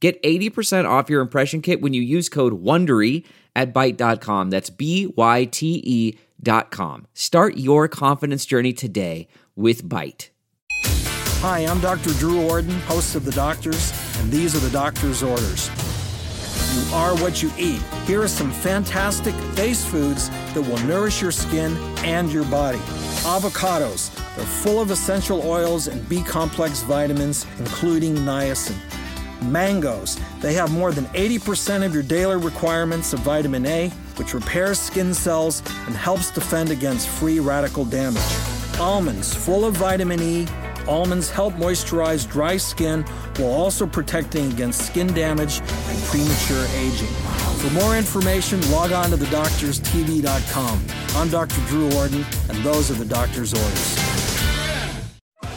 Get 80% off your impression kit when you use code WONDERY at Byte.com. That's Byte.com. Start your confidence journey today with Byte. Hi, I'm Dr. Drew Ordon, host of The Doctors, and these are The Doctor's Orders. You are what you eat. Here are some fantastic face foods that will nourish your skin and your body. Avocados. They're full of essential oils and B-complex vitamins, including niacin. Mangoes. They have more than 80% of your daily requirements of vitamin A, which repairs skin cells and helps defend against free radical damage. Almonds. Full of vitamin E. Almonds help moisturize dry skin while also protecting against skin damage and premature aging. For more information, log on to thedoctorstv.com. I'm Dr. Drew Ordon, and those are The Doctor's Orders.